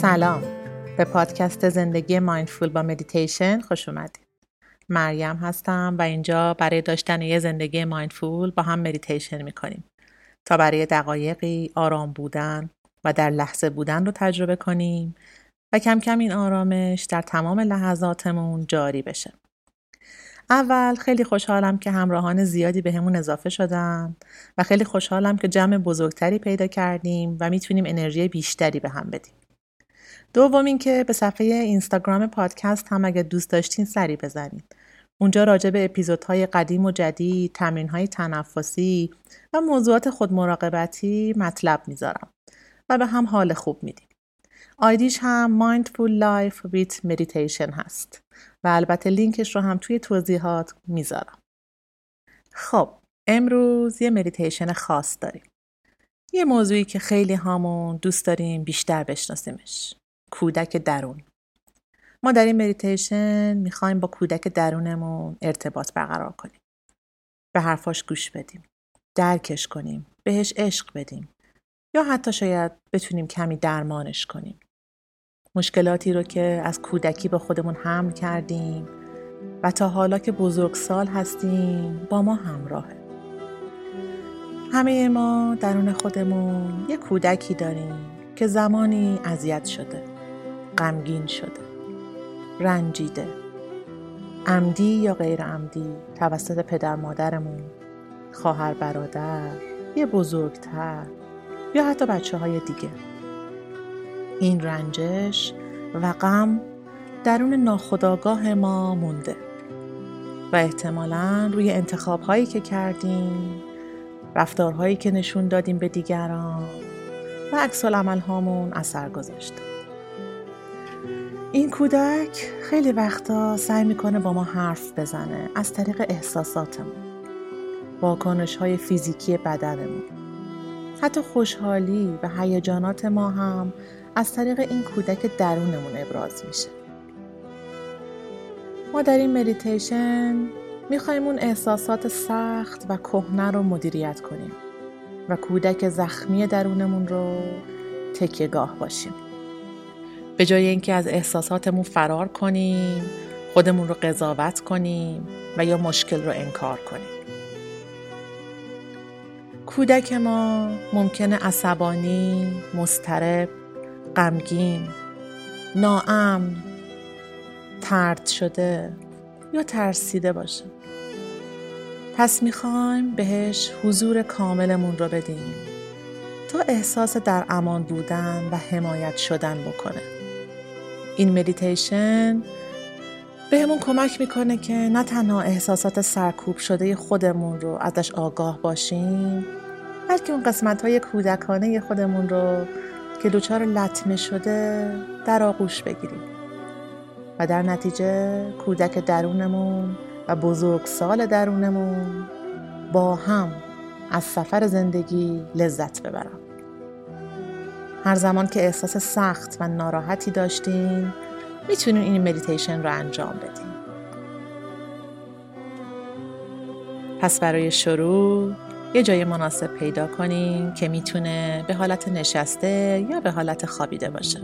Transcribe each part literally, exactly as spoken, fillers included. سلام، به پادکست زندگی مایندفول با مدیتیشن خوش اومدید. مریم هستم و اینجا برای داشتن یه زندگی مایندفول با هم مدیتیشن میکنیم تا برای دقایقی آرام بودن و در لحظه بودن رو تجربه کنیم و کم کم این آرامش در تمام لحظاتمون جاری بشه. اول خیلی خوشحالم که همراهان زیادی به همون اضافه شدن و خیلی خوشحالم که جمع بزرگتری پیدا کردیم و میتونیم انرژی بیشتری به هم بدیم. دوم این که به صفحه اینستاگرام پادکست هم اگه دوست داشتین سری بزنید. اونجا راجع به اپیزودهای قدیم و جدید، تمرینهای تنفسی و موضوعات خودمراقبتی مطلب میذارم و به هم حال خوب میدیم. آیدیش هم mindful life with meditation هست و البته لینکش رو هم توی توضیحات میذارم. خب امروز یه مدیتیشن خاص داریم. یه موضوعی که خیلی هامون دوست داریم بیشتر بشناسیمش. کودک درون. ما در این مدیتیشن میخوایم با کودک درونمون ارتباط برقرار کنیم. به حرفاش گوش بدیم. درکش کنیم. بهش عشق بدیم. یا حتی شاید بتونیم کمی درمانش کنیم. مشکلاتی رو که از کودکی با خودمون حمل کردیم و تا حالا که بزرگسال هستیم با ما همراهه. همه ما درون خودمون یه کودکی داریم که زمانی اذیت شده، غمگین شده، رنجیده، عمدی یا غیر عمدی توسط پدر مادرمون، خواهر برادر، یه بزرگتر یا حتی بچه های دیگه. این رنجش و غم درون ناخودآگاه ما مونده و احتمالاً روی انتخاب‌هایی که کردیم، رفتارهایی که نشون دادیم به دیگران و عکس‌العمل‌هامون اثر گذاشته. این کودک خیلی وقتا سعی می‌کنه با ما حرف بزنه از طریق احساساتمون، واکنش‌های فیزیکی بدنمون. حتی خوشحالی و هیجانات ما هم از طریق این کودک درونمون ابراز میشه. ما در این مدیتیشن میخوایم اون احساسات سخت و کهنه رو مدیریت کنیم و کودک زخمی درونمون رو تکیه‌گاه باشیم. به جای اینکه از احساساتمون فرار کنیم، خودمون رو قضاوت کنیم و یا مشکل رو انکار کنیم. کودک ما ممکنه عصبانی، مضطرب، غمگین، ناامن، طرد شده یا ترسیده باشه. پس میخوایم بهش حضور کاملمون رو بدیم تا احساس در امان بودن و حمایت شدن بکنه. این مدیتیشن بهمون کمک میکنه که نه تنها احساسات سرکوب شده خودمون رو ازش آگاه باشیم، بلکه اون قسمت‌های کودکانه خودمون رو که دچار لطمه شده در آغوش بگیریم و در نتیجه کودک درونمون و بزرگسال درونمون با هم از سفر زندگی لذت ببرن. هر زمان که احساس سخت و ناراحتی داشتیم میتونیم این مدیتیشن رو انجام بدیم. پس برای شروع یه جای مناسب پیدا کنیم که میتونه به حالت نشسته یا به حالت خوابیده باشه.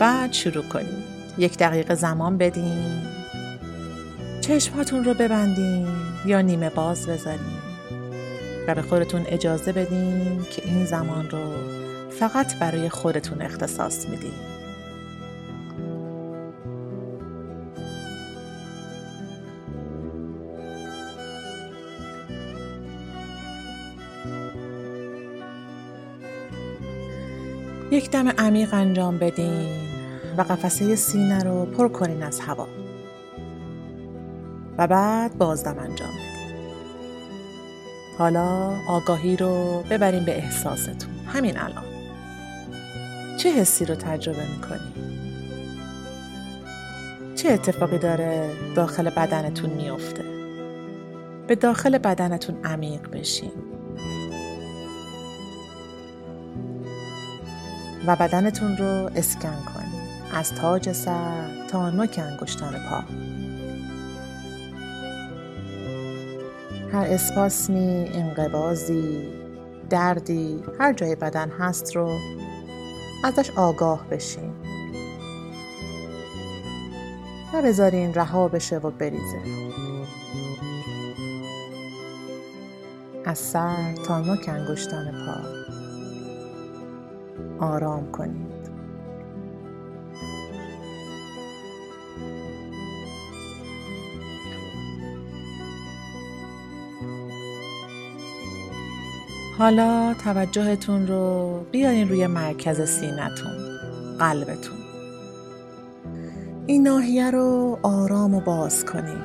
بعد شروع کنیم. یک دقیقه زمان بدیم. چشماتون رو ببندیم یا نیمه باز بذاریم و به خودتون اجازه بدیم که این زمان رو فقط برای خودتون اختصاص میدیم. یک دم عمیق انجام بدین و قفسه سینه رو پر کنین از هوا و بعد بازدم انجام بدین. حالا آگاهی رو ببرین به احساستون. همین الان چه حسی رو تجربه میکنین؟ چه اتفاقی داره داخل بدنتون میفته؟ به داخل بدنتون عمیق بشین و بدنتون رو اسکن کنید از تاج سر تا نوک انگشتان پا. هر اسپاسمی، انقباضی، دردی هر جای بدن هست رو ازش آگاه بشیم. نه بذارین رها بشه و بریزه. از سر تا نوک انگشتان پا آرام کنید. حالا توجهتون رو بیارین روی مرکز سینه‌تون، قلبتون. این ناحیه رو آرام و باز کنین.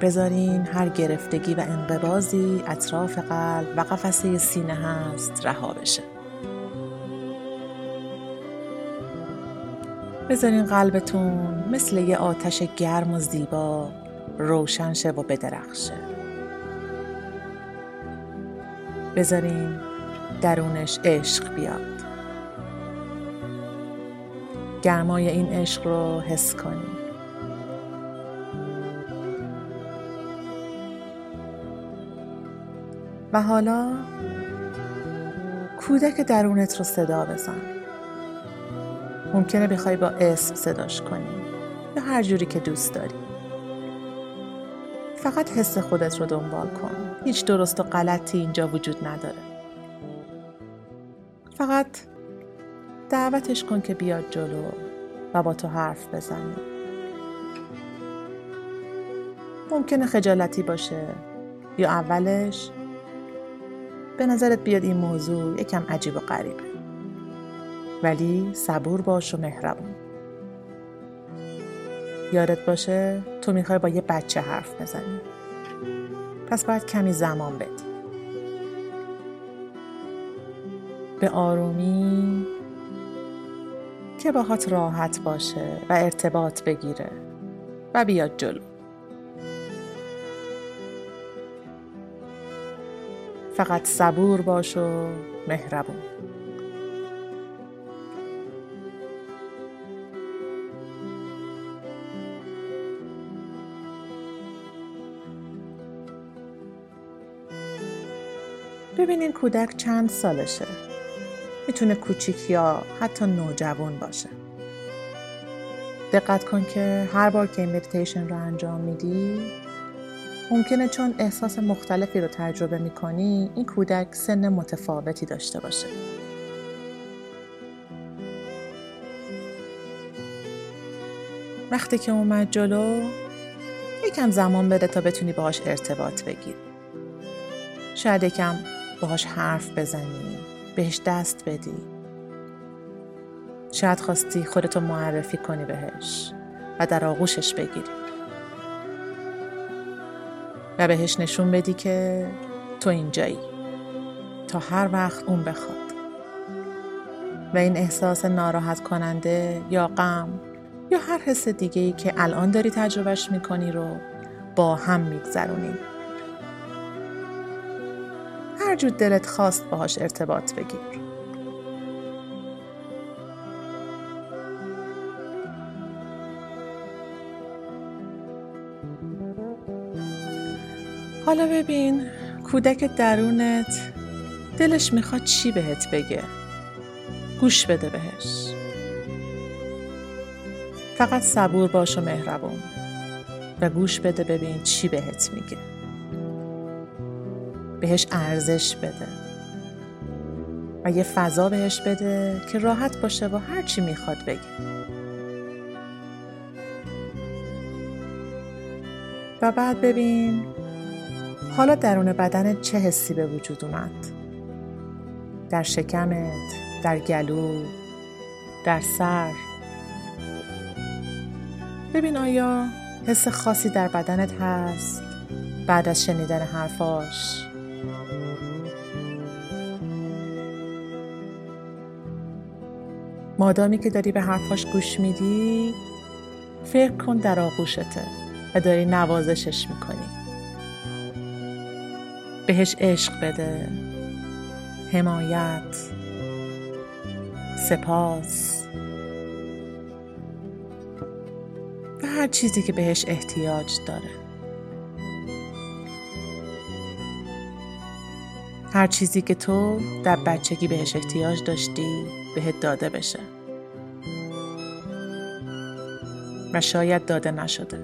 بذارین هر گرفتگی و انقباضی اطراف قلب و قفسه سینه هست رها بشه. بذارین قلبتون مثل یه آتش گرم و زیبا روشن شه و بدرخشه. بذارین درونش عشق بیاد. گرمای این عشق رو حس کنین. و حالا کودک درونت رو صدا بزن. ممکنه بخوای با اسم صداش کنی یا هر جوری که دوست داری. فقط حس خودت رو دنبال کن. هیچ درست و غلطی اینجا وجود نداره. فقط دعوتش کن که بیاد جلو و با تو حرف بزنه. ممکنه خجالتی باشه یا اولش به نظرت بیاد این موضوع یکم عجیب و غریبه. ولی صبور باش و مهربون. یادت باشه تو میخوای با یه بچه حرف بزنی. پس باید کمی زمان بدی. به آرومی که باهات راحت باشه و ارتباط بگیره و بیاد جلو. فقط صبور باش و مهربون. ببینین کودک چند سالشه. میتونه کوچیک یا حتی نوجوان باشه. دقت کن که هر بار که این مدیتیشن رو انجام میدی، ممکنه چون احساس مختلفی رو تجربه میکنی، این کودک سن متفاوتی داشته باشه. وقتی که اومد جلو، یکم زمان بده تا بتونی باهاش ارتباط بگیری. شاید یکم باهاش حرف بزنی، بهش دست بدی. شاید خواستی خودتو معرفی کنی بهش و در آغوشش بگیری و بهش نشون بدی که تو اینجایی تا هر وقت اون بخواد. و این احساس ناراحت کننده یا غم یا هر حس دیگه‌ای که الان داری تجربهش میکنی رو با هم میگذرونی. هر جور دلت خواست باهاش ارتباط بگیر. حالا ببین کودک درونت دلش میخواد چی بهت بگه. گوش بده بهش. فقط صبور باش و مهربون و گوش بده ببین چی بهت میگه. بهش ارزش بده و یه فضا بهش بده که راحت باشه و هر چی میخواد بگه. و بعد ببین حالا درون بدنت چه حسی به وجود اومد. در شکمت، در گلو، در سر. ببین آیا حس خاصی در بدنت هست بعد از شنیدن حرفاش؟ مادامی که داری به حرفاش گوش میدی، فکر کن در آغوشته و داری نوازشش میکنی. بهش عشق بده، حمایت، سپاس و هر چیزی که بهش احتیاج داره. هر چیزی که تو در بچگی بهش احتیاج داشتی بهت داده بشه و شاید داده نشده.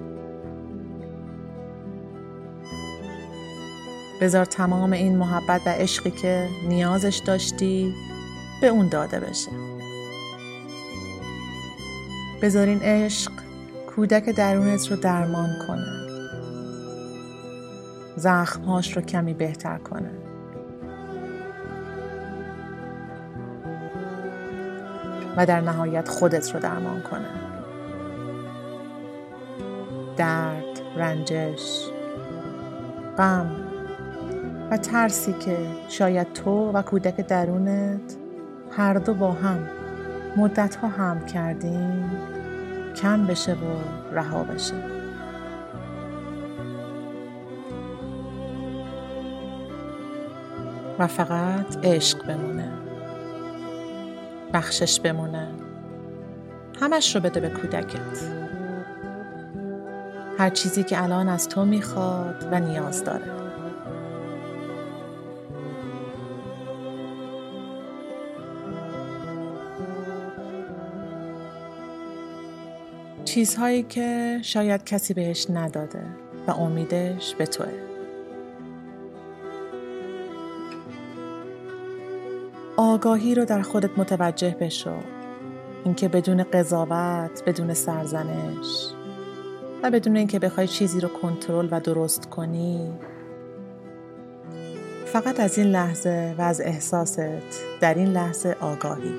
بذار تمام این محبت و عشقی که نیازش داشتی به اون داده بشه. بذار این عشق کودک درونت رو درمان کنه، زخمهاش رو کمی بهتر کنه. و در نهایت خودت رو درمان کنه. درد، رنجش، غم و ترسی که شاید تو و کودک درونت هر دو با هم مدت‌ها هم کردین کم بشه و رها بشه. و فقط عشق بمونه، بخشش بمونه، همش رو بده به کودکت. هر چیزی که الان از تو میخواد و نیاز داره. چیزهایی که شاید کسی بهش نداده و امیدش به توه. آگاهی رو در خودت متوجه بشو، اینکه بدون قضاوت، بدون سرزنش و بدون اینکه بخوای چیزی رو کنترل و درست کنی، فقط از این لحظه و از احساست در این لحظه آگاهی.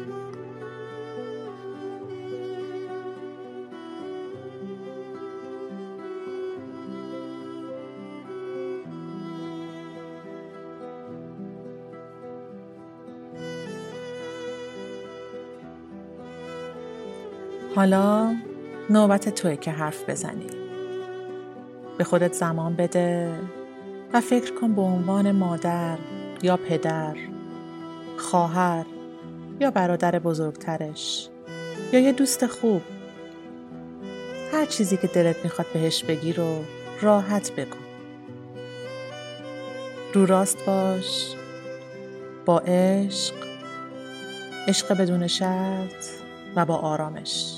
حالا نوبت توئه که حرف بزنی. به خودت زمان بده و فکر کن به عنوان مادر یا پدر، خواهر یا برادر بزرگترش یا یه دوست خوب، هر چیزی که دلت میخواد بهش بگی رو راحت بگو. رو راست باش، با عشق، عشق بدون شرط و با آرامش.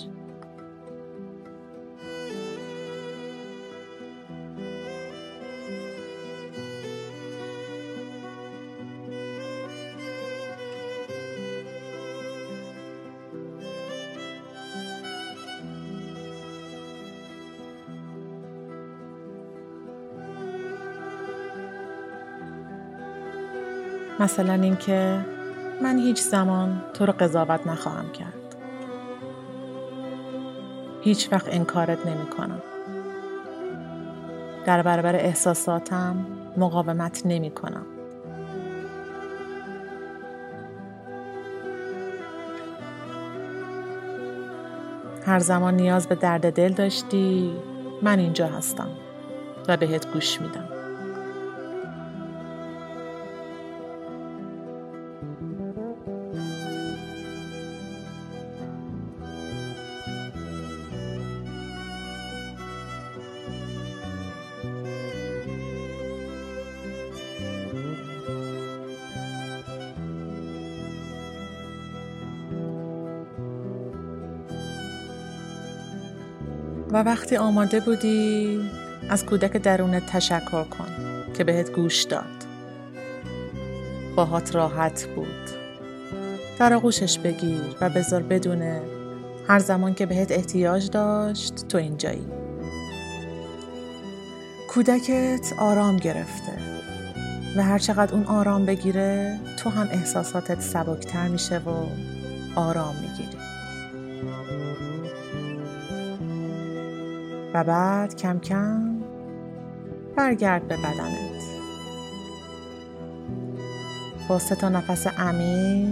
مثلا این که من هیچ زمان تو رو قضاوت نخواهم کرد. هیچ وقت انکارت نمی کنم. در برابر احساساتم مقاومت نمی کنم. هر زمان نیاز به درد دل داشتی من اینجا هستم و بهت گوش میدم. و وقتی آماده بودی از کودک درونت تشکر کن که بهت گوش داد، باهات راحت بود. در آغوشش بگیر و بذار بدونه هر زمان که بهت احتیاج داشت تو اینجایی. کودکت آرام گرفته و هر چقدر اون آرام بگیره تو هم احساساتت سبکتر میشه و آرام میگیری. و بعد کم کم برگرد به بدنت. با سه تا نفس عمیق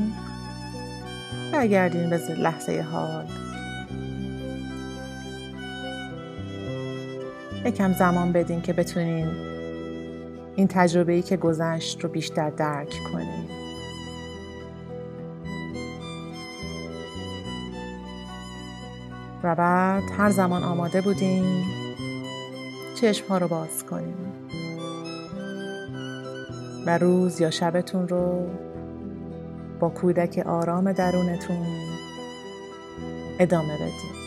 برگردین به لحظه حال. یکم زمان بدین که بتونین این تجربه‌ای که گذشت رو بیشتر درک کنین. و بعد هر زمان آماده بودیم چشم‌ها رو باز کنیم و روز یا شبتون رو با کودک آرام درونتون ادامه بدید.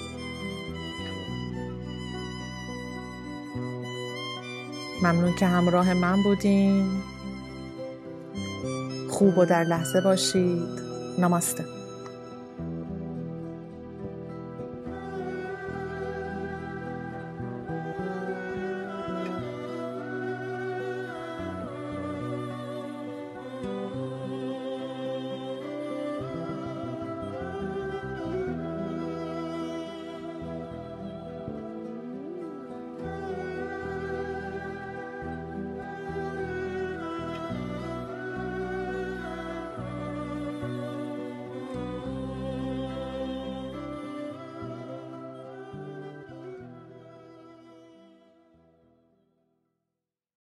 ممنون که همراه من بودین. خوب و در لحظه باشید. نماسته.